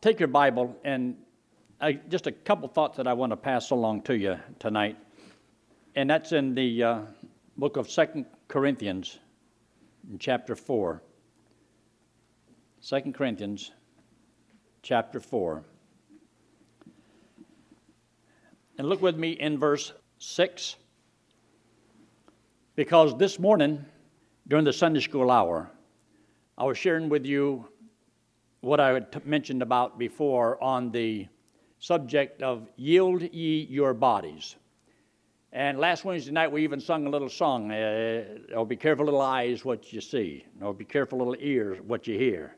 Take your Bible, and just a couple thoughts that I want to pass along to you tonight. And that's in the book of 2 Corinthians, in chapter 4. 2 Corinthians, chapter 4. And look with me in verse 6. Because this morning, during the Sunday school hour, I was sharing with you what I had mentioned about before on the subject of yield ye your bodies. And last Wednesday night, we even sung a little song, oh, be careful little eyes what you see, oh, be careful little ears what you hear,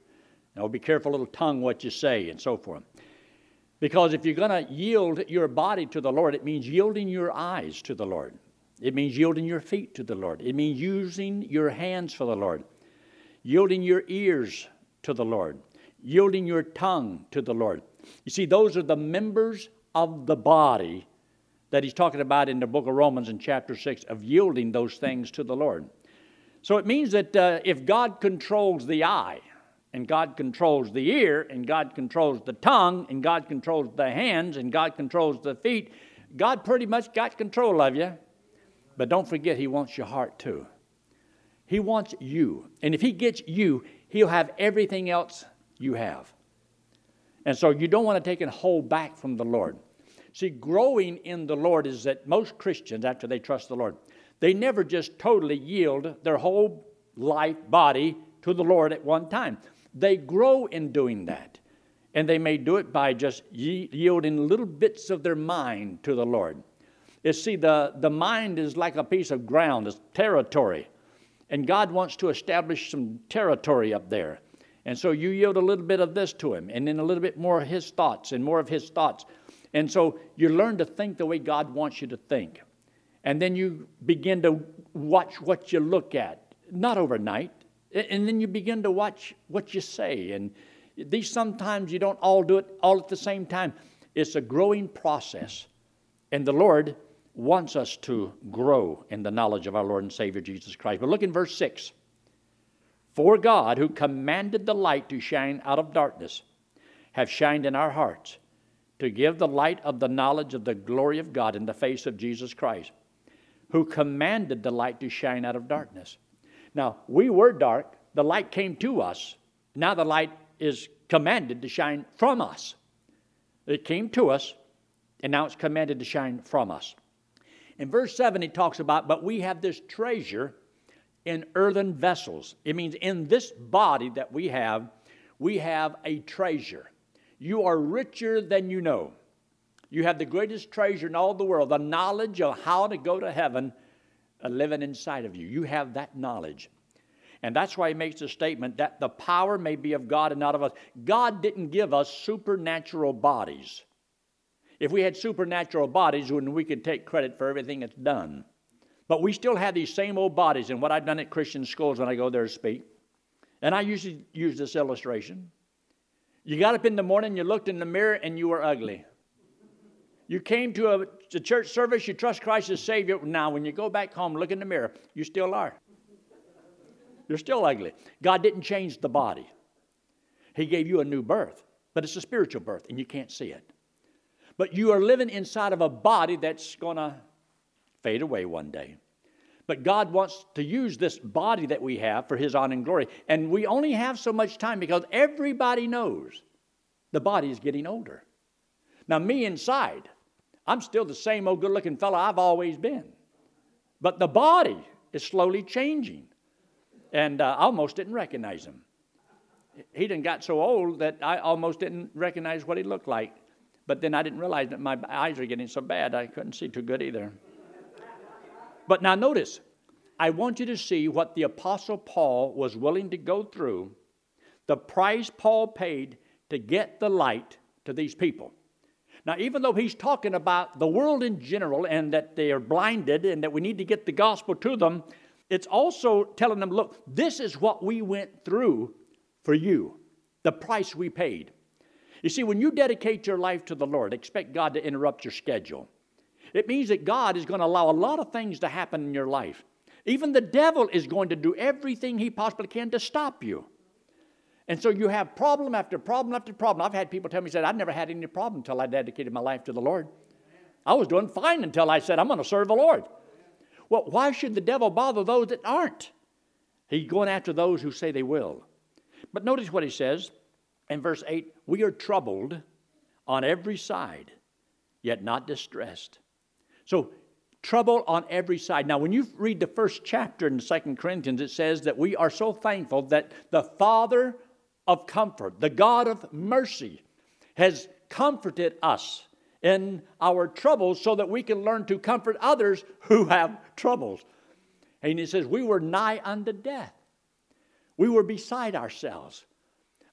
oh, be careful little tongue what you say, and so forth. Because if you're going to yield your body to the Lord, it means yielding your eyes to the Lord. It means yielding your feet to the Lord. It means using your hands for the Lord, yielding your ears to the Lord, yielding your tongue to the Lord. You see, those are the members of the body that he's talking about in the book of Romans in chapter 6, of yielding those things to the Lord. So it means that if God controls the eye, and God controls the ear, and God controls the tongue, and God controls the hands, and God controls the feet, God pretty much got control of you. But don't forget, he wants your heart too. He wants you. And if he gets you, he'll have everything else you have. And so you don't want to take and hold back from the Lord. See, growing in the Lord is that most Christians, after they trust the Lord, they never just totally yield their whole life, body, to the Lord at one time. They grow in doing that. And they may do it by just yielding little bits of their mind to the Lord. You see, the mind is like a piece of ground, it's territory. And God wants to establish some territory up there. And so you yield a little bit of this to him, and then a little bit more of his thoughts, and more of his thoughts. And so you learn to think the way God wants you to think. And then you begin to watch what you look at, not overnight. And then you begin to watch what you say. And these sometimes you don't all do it all at the same time. It's a growing process. And the Lord wants us to grow in the knowledge of our Lord and Savior Jesus Christ. But look in verse 6. For God, who commanded the light to shine out of darkness, have shined in our hearts to give the light of the knowledge of the glory of God in the face of Jesus Christ, who commanded the light to shine out of darkness. Now, we were dark. The light came to us. Now the light is commanded to shine from us. It came to us, and now it's commanded to shine from us. In verse 7, he talks about, but we have this treasure in earthen vessels. It means in this body that we have a treasure. You are richer than you know. You have the greatest treasure in all the world, the knowledge of how to go to heaven living inside of you. You have that knowledge. And that's why he makes the statement that the power may be of God and not of us. God didn't give us supernatural bodies. If we had supernatural bodies, then we could take credit for everything that's done. But we still have these same old bodies. And what I've done at Christian schools when I go there to speak, and I usually use this illustration. You got up in the morning, you looked in the mirror, and you were ugly. You came to a church service, you trust Christ as Savior. Now, when you go back home, look in the mirror, you still are. You're still ugly. God didn't change the body. He gave you a new birth, but it's a spiritual birth, and you can't see it. But you are living inside of a body that's going to fade away one day. But God wants to use this body that we have for his honor and glory. And we only have so much time because everybody knows the body is getting older. Now, me inside, I'm still the same old good-looking fellow I've always been. But the body is slowly changing. And I almost didn't recognize him. He done got so old that I almost didn't recognize what he looked like. But then I didn't realize that my eyes are getting so bad I couldn't see too good either. But now notice, I want you to see what the Apostle Paul was willing to go through, the price Paul paid to get the light to these people. Now, even though he's talking about the world in general and that they are blinded and that we need to get the gospel to them, it's also telling them, look, this is what we went through for you, the price we paid. You see, when you dedicate your life to the Lord, expect God to interrupt your schedule. It means that God is going to allow a lot of things to happen in your life. Even the devil is going to do everything he possibly can to stop you. And so you have problem after problem after problem. I've had people tell me, said, I've never had any problem until I dedicated my life to the Lord. I was doing fine until I said, I'm going to serve the Lord. Well, why should the devil bother those that aren't? He's going after those who say they will. But notice what he says in verse 8. We are troubled on every side, yet not distressed. So trouble on every side. Now, when you read the first chapter in 2 Corinthians, it says that we are so thankful that the Father of comfort, the God of mercy, has comforted us in our troubles so that we can learn to comfort others who have troubles. And it says we were nigh unto death. We were beside ourselves.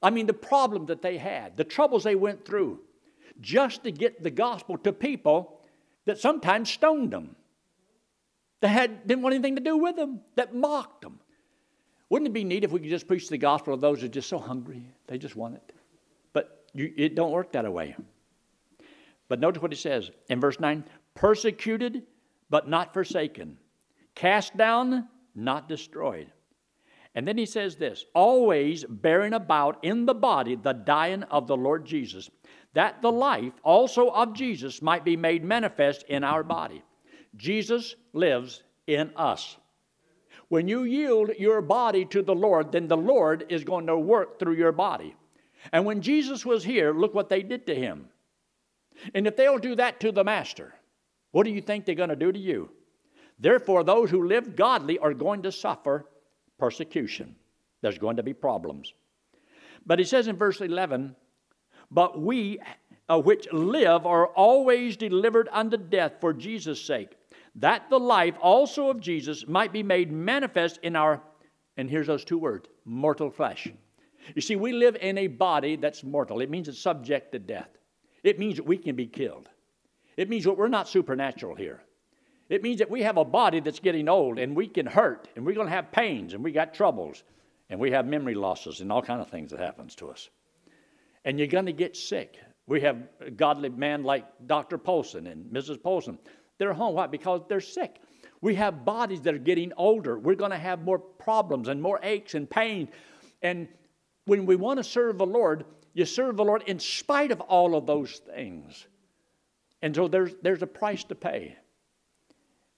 I mean, the problems that they had, the troubles they went through, just to get the gospel to people that sometimes stoned them, that didn't want anything to do with them, that mocked them. Wouldn't it be neat if we could just preach the gospel of those who are just so hungry? They just want it. But it don't work that way. But notice what it says in verse 9. Persecuted, but not forsaken. Cast down, not destroyed. And then he says this. Always bearing about in the body the dying of the Lord Jesus, that the life also of Jesus might be made manifest in our body. Jesus lives in us. When you yield your body to the Lord, then the Lord is going to work through your body. And when Jesus was here, look what they did to him. And if they'll do that to the master, what do you think they're going to do to you? Therefore, those who live godly are going to suffer persecution. There's going to be problems. But he says in verse 11, but we which live are always delivered unto death for Jesus' sake, that the life also of Jesus might be made manifest in our, and here's those two words, mortal flesh. You see, we live in a body that's mortal. It means it's subject to death. It means that we can be killed. It means that we're not supernatural here. It means that we have a body that's getting old, and we can hurt, and we're going to have pains, and we got troubles, and we have memory losses, and all kind of things that happens to us. And you're going to get sick. We have a godly man like Dr. Polson and Mrs. Polson. They're home. Why? Because they're sick. We have bodies that are getting older. We're going to have more problems and more aches and pain. And when we want to serve the Lord, you serve the Lord in spite of all of those things. And so there's a price to pay.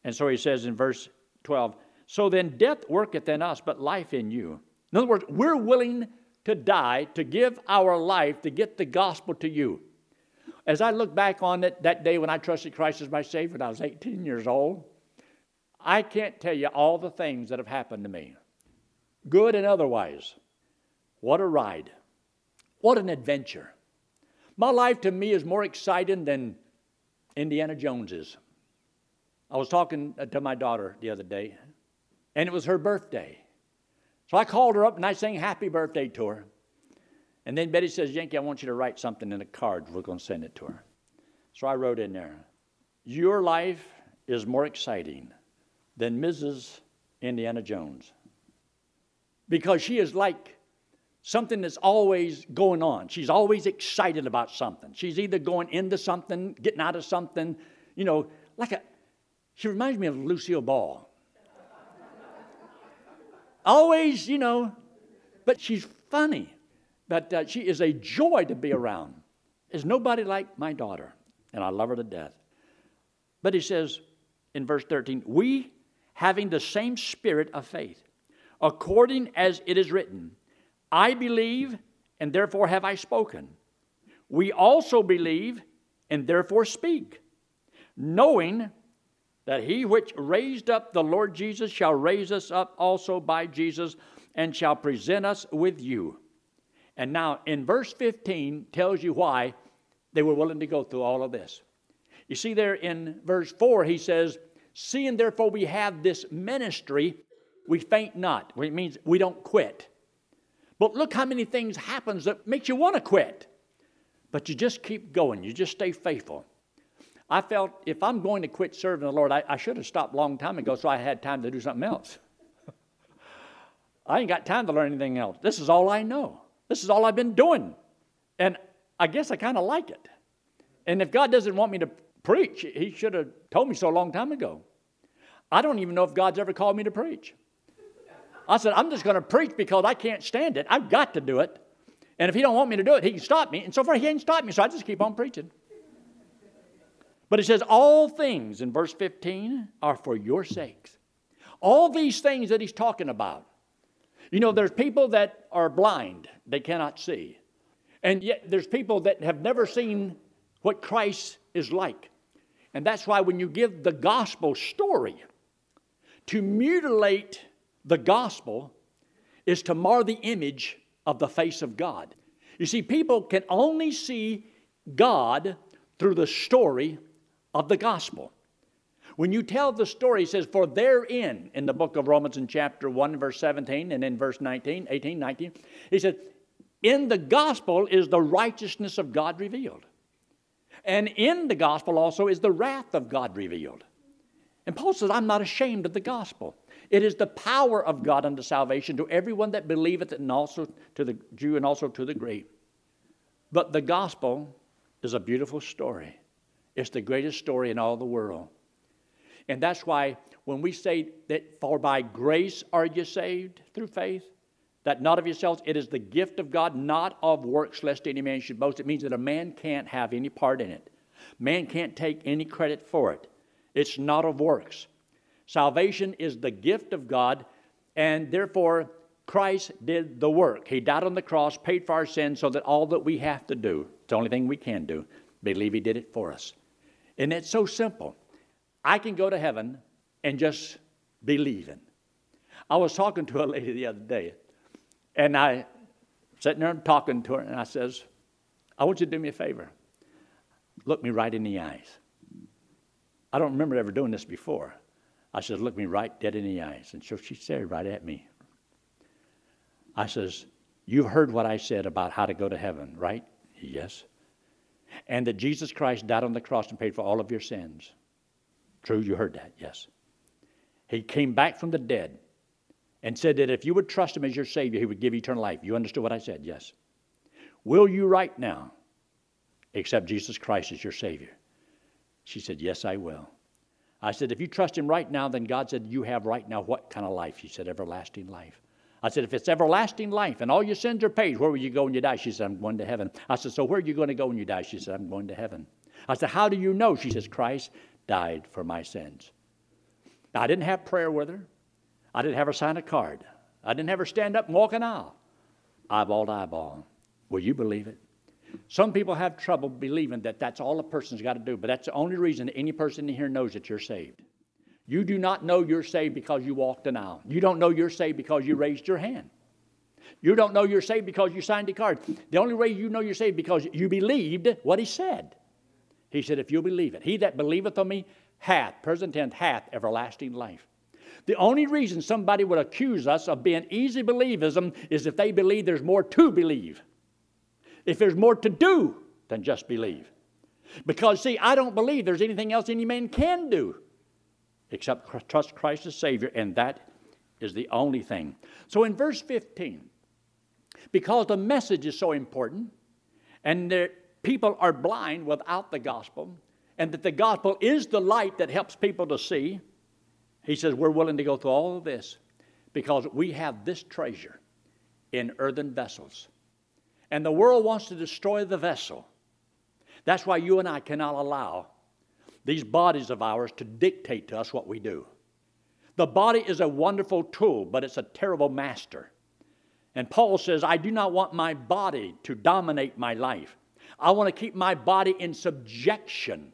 And so he says in verse 12, so then death worketh in us, but life in you. In other words, we're willing to die, to give our life, to get the gospel to you. As I look back on it, that day when I trusted Christ as my Savior, when I was 18 years old, I can't tell you all the things that have happened to me, good and otherwise. What a ride. What an adventure. My life to me is more exciting than Indiana Jones is. I was talking to my daughter the other day, and it was her birthday. So I called her up, and I sang happy birthday to her. And then Betty says, Yankee, I want you to write something in a card. We're going to send it to her. So I wrote in there, your life is more exciting than Mrs. Indiana Jones, because she is like something that's always going on. She's always excited about something. She's either going into something, getting out of something. You know, she reminds me of Lucille Ball. Always, you know, but she's funny. But she is a joy to be around. There's nobody like my daughter, and I love her to death. But he says in verse 13, we, having the same spirit of faith, according as it is written, I believe, and therefore have I spoken. We also believe, and therefore speak, knowing that he which raised up the Lord Jesus shall raise us up also by Jesus, and shall present us with you. And now in verse 15 tells you why they were willing to go through all of this. You see there in verse 4 he says, seeing therefore we have this ministry, we faint not. It means we don't quit. But look how many things happens that makes you want to quit. But you just keep going. You just stay faithful. I felt if I'm going to quit serving the Lord, I should have stopped a long time ago so I had time to do something else. I ain't got time to learn anything else. This is all I know. This is all I've been doing. And I guess I kind of like it. And if God doesn't want me to preach, he should have told me so a long time ago. I don't even know if God's ever called me to preach. I said, I'm just going to preach because I can't stand it. I've got to do it. And if he don't want me to do it, he can stop me. And so far, he ain't stopped me, so I just keep on preaching. But it says, all things, in verse 15, are for your sakes. All these things that he's talking about. You know, there's people that are blind. They cannot see. And yet, there's people that have never seen what Christ is like. And that's why when you give the gospel story, to mutilate the gospel is to mar the image of the face of God. You see, people can only see God through the story of the gospel. When you tell the story, it says, for therein, in the book of Romans in chapter 1, verse 17, and in verse 18, 19, he said, in the gospel is the righteousness of God revealed. And in the gospel also is the wrath of God revealed. And Paul says, I'm not ashamed of the gospel. It is the power of God unto salvation to everyone that believeth, and also to the Jew and also to the Greek. But the gospel is a beautiful story. It's the greatest story in all the world. And that's why when we say that, for by grace are you saved through faith, that not of yourselves, it is the gift of God, not of works, lest any man should boast. It means that a man can't have any part in it. Man can't take any credit for it. It's not of works. Salvation is the gift of God, and therefore Christ did the work. He died on the cross, paid for our sins, so that all that we have to do, it's the only thing we can do, believe He did it for us. And it's so simple. I can go to heaven and just believing. I was talking to a lady the other day, and I sitting there and talking to her, and I says, I want you to do me a favor. Look me right in the eyes. I don't remember ever doing this before. I says, look me right dead in the eyes. And so she stared right at me. I says, you've heard what I said about how to go to heaven, right? Yes. And that Jesus Christ died on the cross and paid for all of your sins. True, you heard that, yes. He came back from the dead and said that if you would trust Him as your Savior, He would give you eternal life. You understood what I said, yes. Will you right now accept Jesus Christ as your Savior? She said, yes, I will. I said, if you trust Him right now, then God said, you have right now what kind of life? She said, everlasting life. I said, if it's everlasting life and all your sins are paid, where will you go when you die? She said, I'm going to heaven. I said, so where are you going to go when you die? She said, I'm going to heaven. I said, how do you know? She says, Christ died for my sins. Now, I didn't have prayer with her. I didn't have her sign a card. I didn't have her stand up and walk an aisle. Eyeball to eyeball. Will you believe it? Some people have trouble believing that that's all a person's got to do, but that's the only reason any person in here knows that you're saved. You do not know you're saved because you walked an aisle. You don't know you're saved because you raised your hand. You don't know you're saved because you signed a card. The only way you know you're saved because you believed what He said. He said, if you believe it, he that believeth on me hath, present tense, hath everlasting life. The only reason somebody would accuse us of being easy believism is if they believe there's more to believe. If there's more to do than just believe. Because, see, I don't believe there's anything else any man can do except trust Christ as Savior, and that is the only thing. So in verse 15, because the message is so important, and people are blind without the gospel, and that the gospel is the light that helps people to see, he says we're willing to go through all of this because we have this treasure in earthen vessels. And the world wants to destroy the vessel. That's why you and I cannot allow these bodies of ours to dictate to us what we do. The body is a wonderful tool, but it's a terrible master. And Paul says, I do not want my body to dominate my life. I want to keep my body in subjection.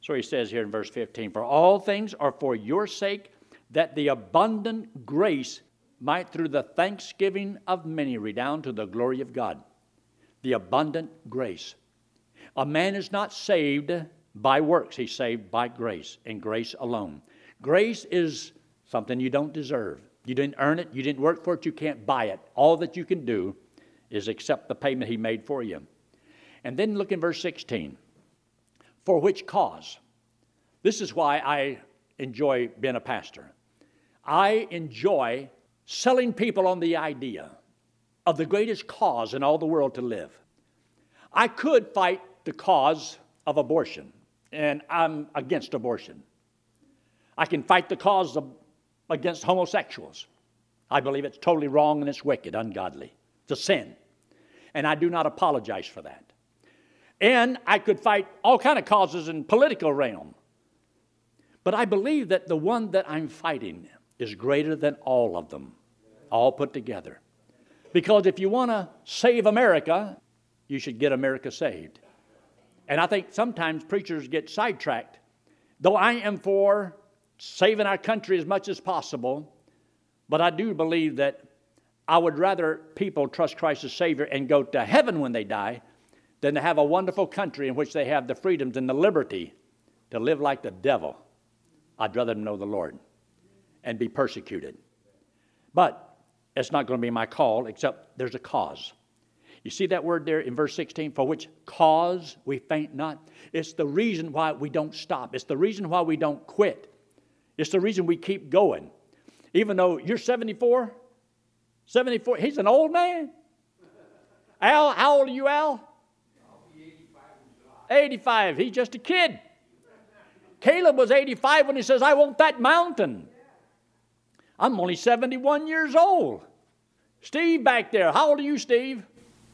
So he says here in verse 15, for all things are for your sake, that the abundant grace might through the thanksgiving of many redound to the glory of God. The abundant grace. A man is not saved by works. He's saved by grace and grace alone. Grace is something you don't deserve. You didn't earn it. You didn't work for it. You can't buy it. All that you can do is accept the payment He made for you. And then look in verse 16. For which cause? This is why I enjoy being a pastor. I enjoy selling people on the idea of the greatest cause in all the world to live. I could fight the cause of abortion, and I'm against abortion. I can fight the cause against homosexuals, I believe it's totally wrong and it's wicked, ungodly. It's a sin. And I do not apologize for that. And I could fight all kind of causes in the political realm. But I believe that the one that I'm fighting is greater than all of them, all put together. Because if you want to save America, you should get America saved. And I think sometimes preachers get sidetracked. Though I am for saving our country as much as possible, but I do believe that I would rather people trust Christ as Savior and go to heaven when they die than to have a wonderful country in which they have the freedoms and the liberty to live like the devil. I'd rather know the Lord and be persecuted. But it's not going to be my call, except there's a cause. You see that word there in verse 16, for which cause we faint not? It's the reason why we don't stop. It's the reason why we don't quit. It's the reason we keep going. Even though you're 74, he's an old man. Al, how old are you, Al? 85, he's just a kid. Caleb was 85 when he says, I want that mountain. I'm only 71 years old. Steve back there, how old are you, Steve?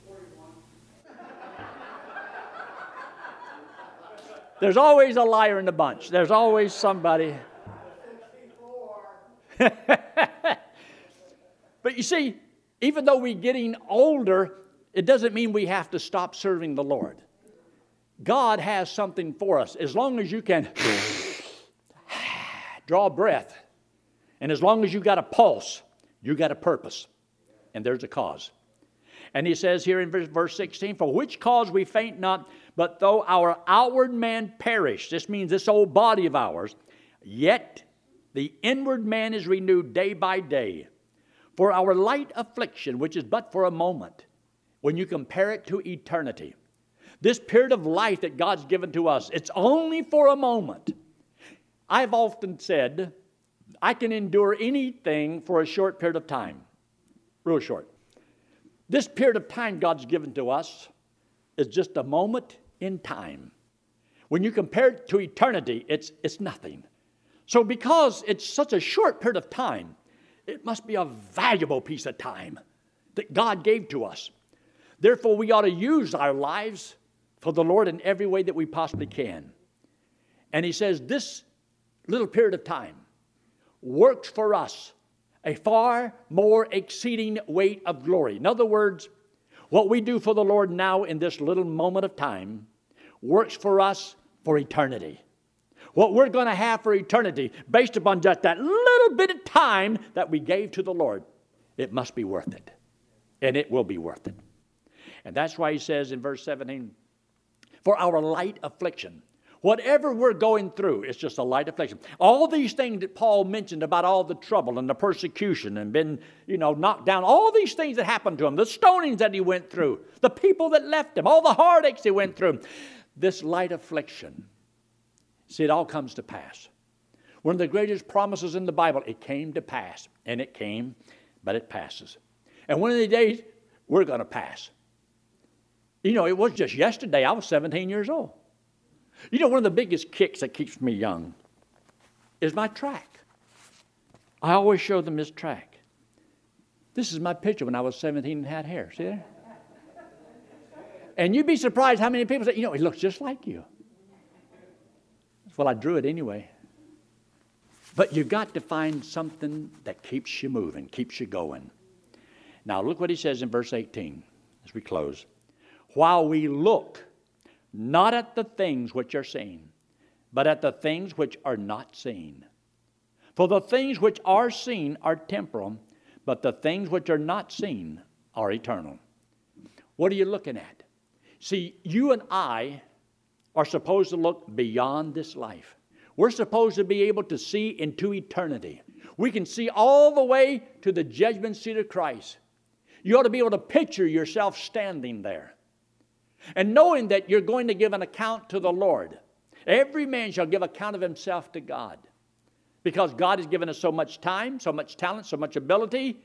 41. There's always a liar in the bunch. There's always somebody. But you see, even though we're getting older, it doesn't mean we have to stop serving the Lord. God has something for us. As long as you can draw breath, and as long as you got a pulse, you got a purpose, and there's a cause. And he says here in verse 16, for which cause we faint not, but though our outward man perish, this means this old body of ours, yet the inward man is renewed day by day. For our light affliction, which is but for a moment, when you compare it to eternity, this period of life that God's given to us, it's only for a moment. I've often said, I can endure anything for a short period of time. Real short. This period of time God's given to us is just a moment in time. When you compare it to eternity, it's nothing. So because it's such a short period of time, it must be a valuable piece of time that God gave to us. Therefore, we ought to use our lives for the Lord in every way that we possibly can. And he says this little period of time works for us a far more exceeding weight of glory. In other words, what we do for the Lord now in this little moment of time works for us for eternity. What we're going to have for eternity, based upon just that little bit of time that we gave to the Lord, it must be worth it. And it will be worth it. And that's why he says in verse 17, for our light affliction. Whatever we're going through, it's just a light affliction. All these things that Paul mentioned about all the trouble and the persecution and been, knocked down, all these things that happened to him, the stonings that he went through, the people that left him, all the heartaches he went through. This light affliction, see, it all comes to pass. One of the greatest promises in the Bible, it came to pass. And it came, but it passes. And one of the days, we're going to pass. It was just yesterday, I was 17 years old. One of the biggest kicks that keeps me young is my track. I always show them this track. This is my picture when I was 17 and had hair. See there? And you'd be surprised how many people say, it looks just like you. Well, I drew it anyway. But you've got to find something that keeps you moving, keeps you going. Now, look what he says in verse 18 as we close. While we look not at the things which are seen, but at the things which are not seen. For the things which are seen are temporal, but the things which are not seen are eternal. What are you looking at? See, you and I are supposed to look beyond this life. We're supposed to be able to see into eternity. We can see all the way to the judgment seat of Christ. You ought to be able to picture yourself standing there. And knowing that you're going to give an account to the Lord. Every man shall give account of himself to God. Because God has given us so much time, so much talent, so much ability.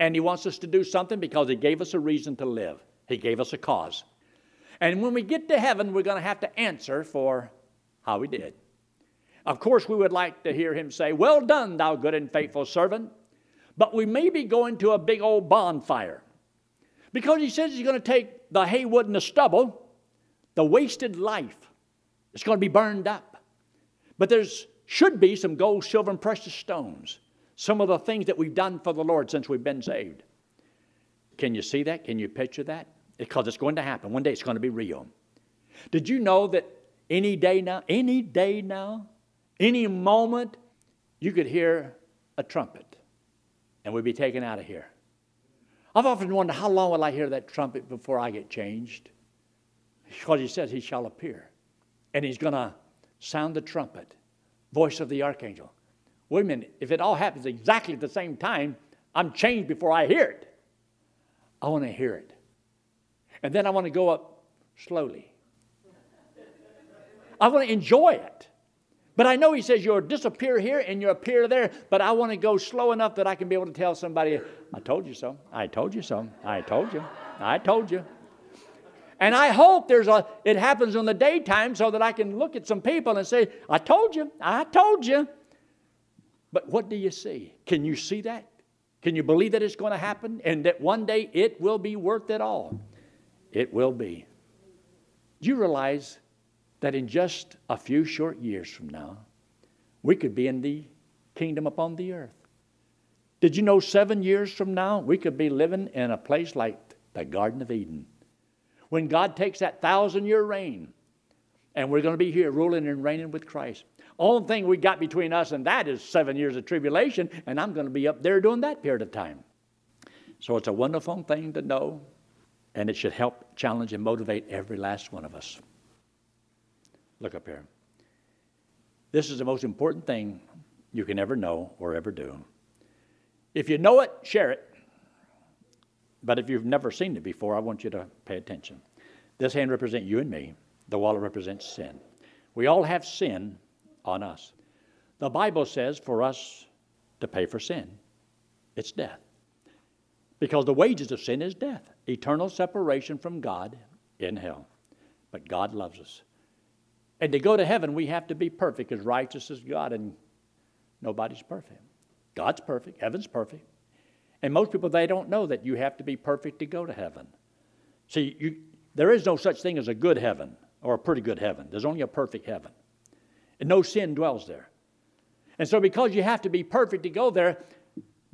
And he wants us to do something because he gave us a reason to live. He gave us a cause. And when we get to heaven, we're going to have to answer for how we did. Of course, we would like to hear him say, well done, thou good and faithful servant. but we may be going to a big old bonfire. Because he says he's going to take the hay, wood, and the stubble, the wasted life. It's going to be burned up. But there should be some gold, silver, and precious stones. Some of the things that we've done for the Lord since we've been saved. Can you see that? Can you picture that? Because it's going to happen. One day it's going to be real. Did you know that any day now, any moment, you could hear a trumpet and we'd be taken out of here? I've often wondered, how long will I hear that trumpet before I get changed? Because he says he shall appear. And he's going to sound the trumpet, voice of the archangel. Wait a minute, if it all happens exactly at the same time, I'm changed before I hear it. I want to hear it. And then I want to go up slowly. I want to enjoy it. But I know he says you'll disappear here and you'll appear there, but I want to go slow enough that I can be able to tell somebody, I told you so, I told you so, I told you, I told you. And I hope it happens in the daytime so that I can look at some people and say, I told you, I told you. But what do you see? Can you see that? Can you believe that it's going to happen and that one day it will be worth it all? It will be. Do you realize that in just a few short years from now, we could be in the kingdom upon the earth? Did you know 7 years from now, we could be living in a place like the Garden of Eden? When God takes that 1,000-year reign, and we're going to be here ruling and reigning with Christ. Only thing we got between us and that is 7 years of tribulation, and I'm going to be up there during that period of time. So it's a wonderful thing to know, and it should help challenge and motivate every last one of us. Look up here. This is the most important thing you can ever know or ever do. If you know it, share it. But if you've never seen it before, I want you to pay attention. This hand represents you and me. The wallet represents sin. We all have sin on us. The Bible says for us to pay for sin, it's death. Because the wages of sin is death, eternal separation from God in hell. But God loves us. And to go to heaven, we have to be perfect, as righteous as God, and nobody's perfect. God's perfect. Heaven's perfect. And most people, they don't know that you have to be perfect to go to heaven. See, there is no such thing as a good heaven or a pretty good heaven. There's only a perfect heaven. And no sin dwells there. And so because you have to be perfect to go there,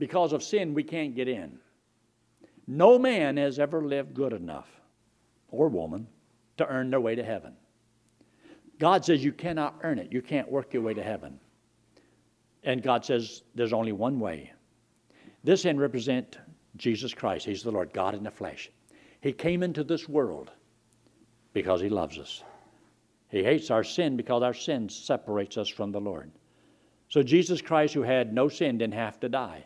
because of sin, we can't get in. No man has ever lived good enough, or woman, to earn their way to heaven. God says you cannot earn it. You can't work your way to heaven. And God says there's only one way. This end represents Jesus Christ. He's the Lord, God in the flesh. He came into this world because he loves us. He hates our sin because our sin separates us from the Lord. So Jesus Christ, who had no sin, didn't have to die.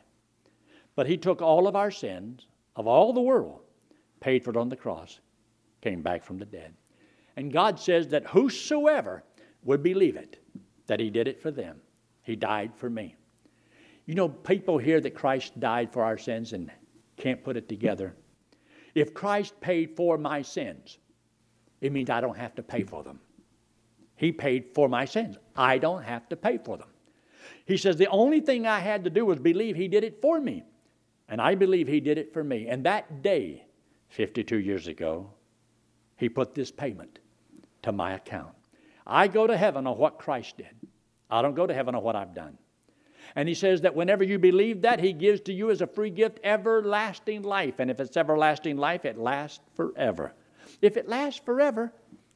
But he took all of our sins, of all the world, paid for it on the cross, came back from the dead. And God says that whosoever would believe it, that he did it for them. He died for me. You know, people hear that Christ died for our sins and can't put it together. If Christ paid for my sins, it means I don't have to pay for them. He paid for my sins. I don't have to pay for them. He says the only thing I had to do was believe he did it for me. And I believe he did it for me. And that day, 52 years ago, he put this payment to my account. I go to heaven on what Christ did. I don't go to heaven on what I've done. And he says that whenever you believe that, he gives to you as a free gift everlasting life. And if it's everlasting life, it lasts forever. If it lasts forever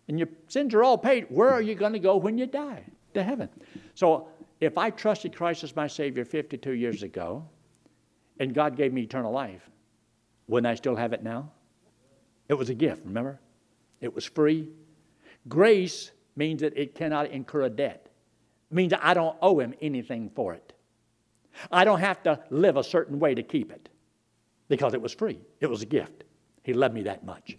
and your sins are all paid, where are you going to go when you die? To heaven. So if I trusted Christ as my Savior 52 years ago and God gave me eternal life, wouldn't I still have it now? It was a gift, remember? It was free. Grace means that it cannot incur a debt. It means that I don't owe him anything for it. I don't have to live a certain way to keep it because it was free. It was a gift. He loved me that much.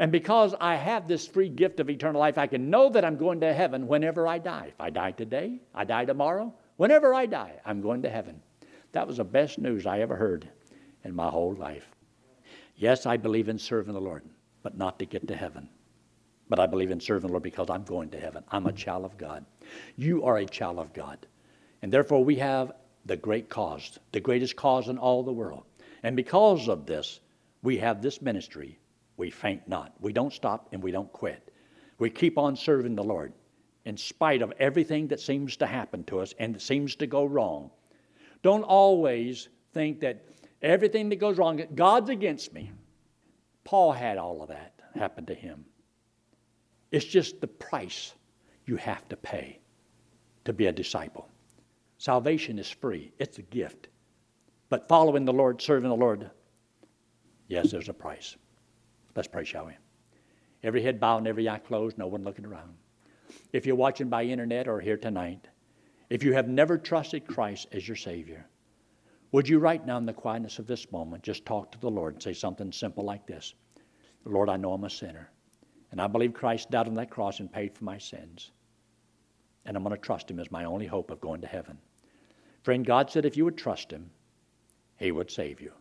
And because I have this free gift of eternal life, I can know that I'm going to heaven whenever I die. If I die today, I die tomorrow. Whenever I die, I'm going to heaven. That was the best news I ever heard in my whole life. Yes, I believe in serving the Lord, but not to get to heaven. But I believe in serving the Lord because I'm going to heaven. I'm a child of God. You are a child of God. And therefore we have the great cause, the greatest cause in all the world. And because of this, we have this ministry. We faint not. We don't stop and we don't quit. We keep on serving the Lord in spite of everything that seems to happen to us and that seems to go wrong. Don't always think that everything that goes wrong, God's against me. Paul had all of that happen to him. It's just the price you have to pay to be a disciple. Salvation is free. It's a gift. But following the Lord, serving the Lord, yes, there's a price. Let's pray, shall we? Every head bowed and every eye closed, no one looking around. If you're watching by internet or here tonight, if you have never trusted Christ as your Savior, would you right now in the quietness of this moment just talk to the Lord and say something simple like this? Lord, I know I'm a sinner, and I believe Christ died on that cross and paid for my sins, and I'm going to trust Him as my only hope of going to heaven. Friend, God said if you would trust Him, He would save you.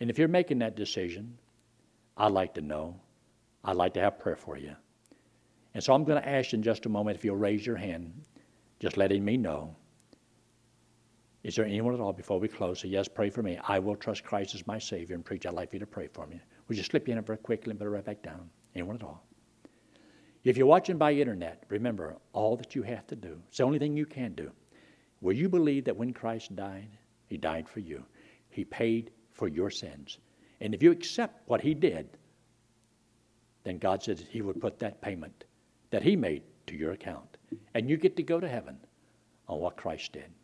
And if you're making that decision, I'd like to know. I'd like to have prayer for you. And so I'm going to ask you in just a moment if you'll raise your hand, just letting me know. Is there anyone at all before we close? Say, yes, pray for me. I will trust Christ as my Savior and preach. I'd like for you to pray for me. We'll just slip you in very quickly and put it right back down. Anyone at all? If you're watching by internet, remember all that you have to do. It's the only thing you can do. Will you believe that when Christ died, He died for you? He paid for your sins. And if you accept what He did, then God says He would put that payment that He made to your account. And you get to go to heaven on what Christ did.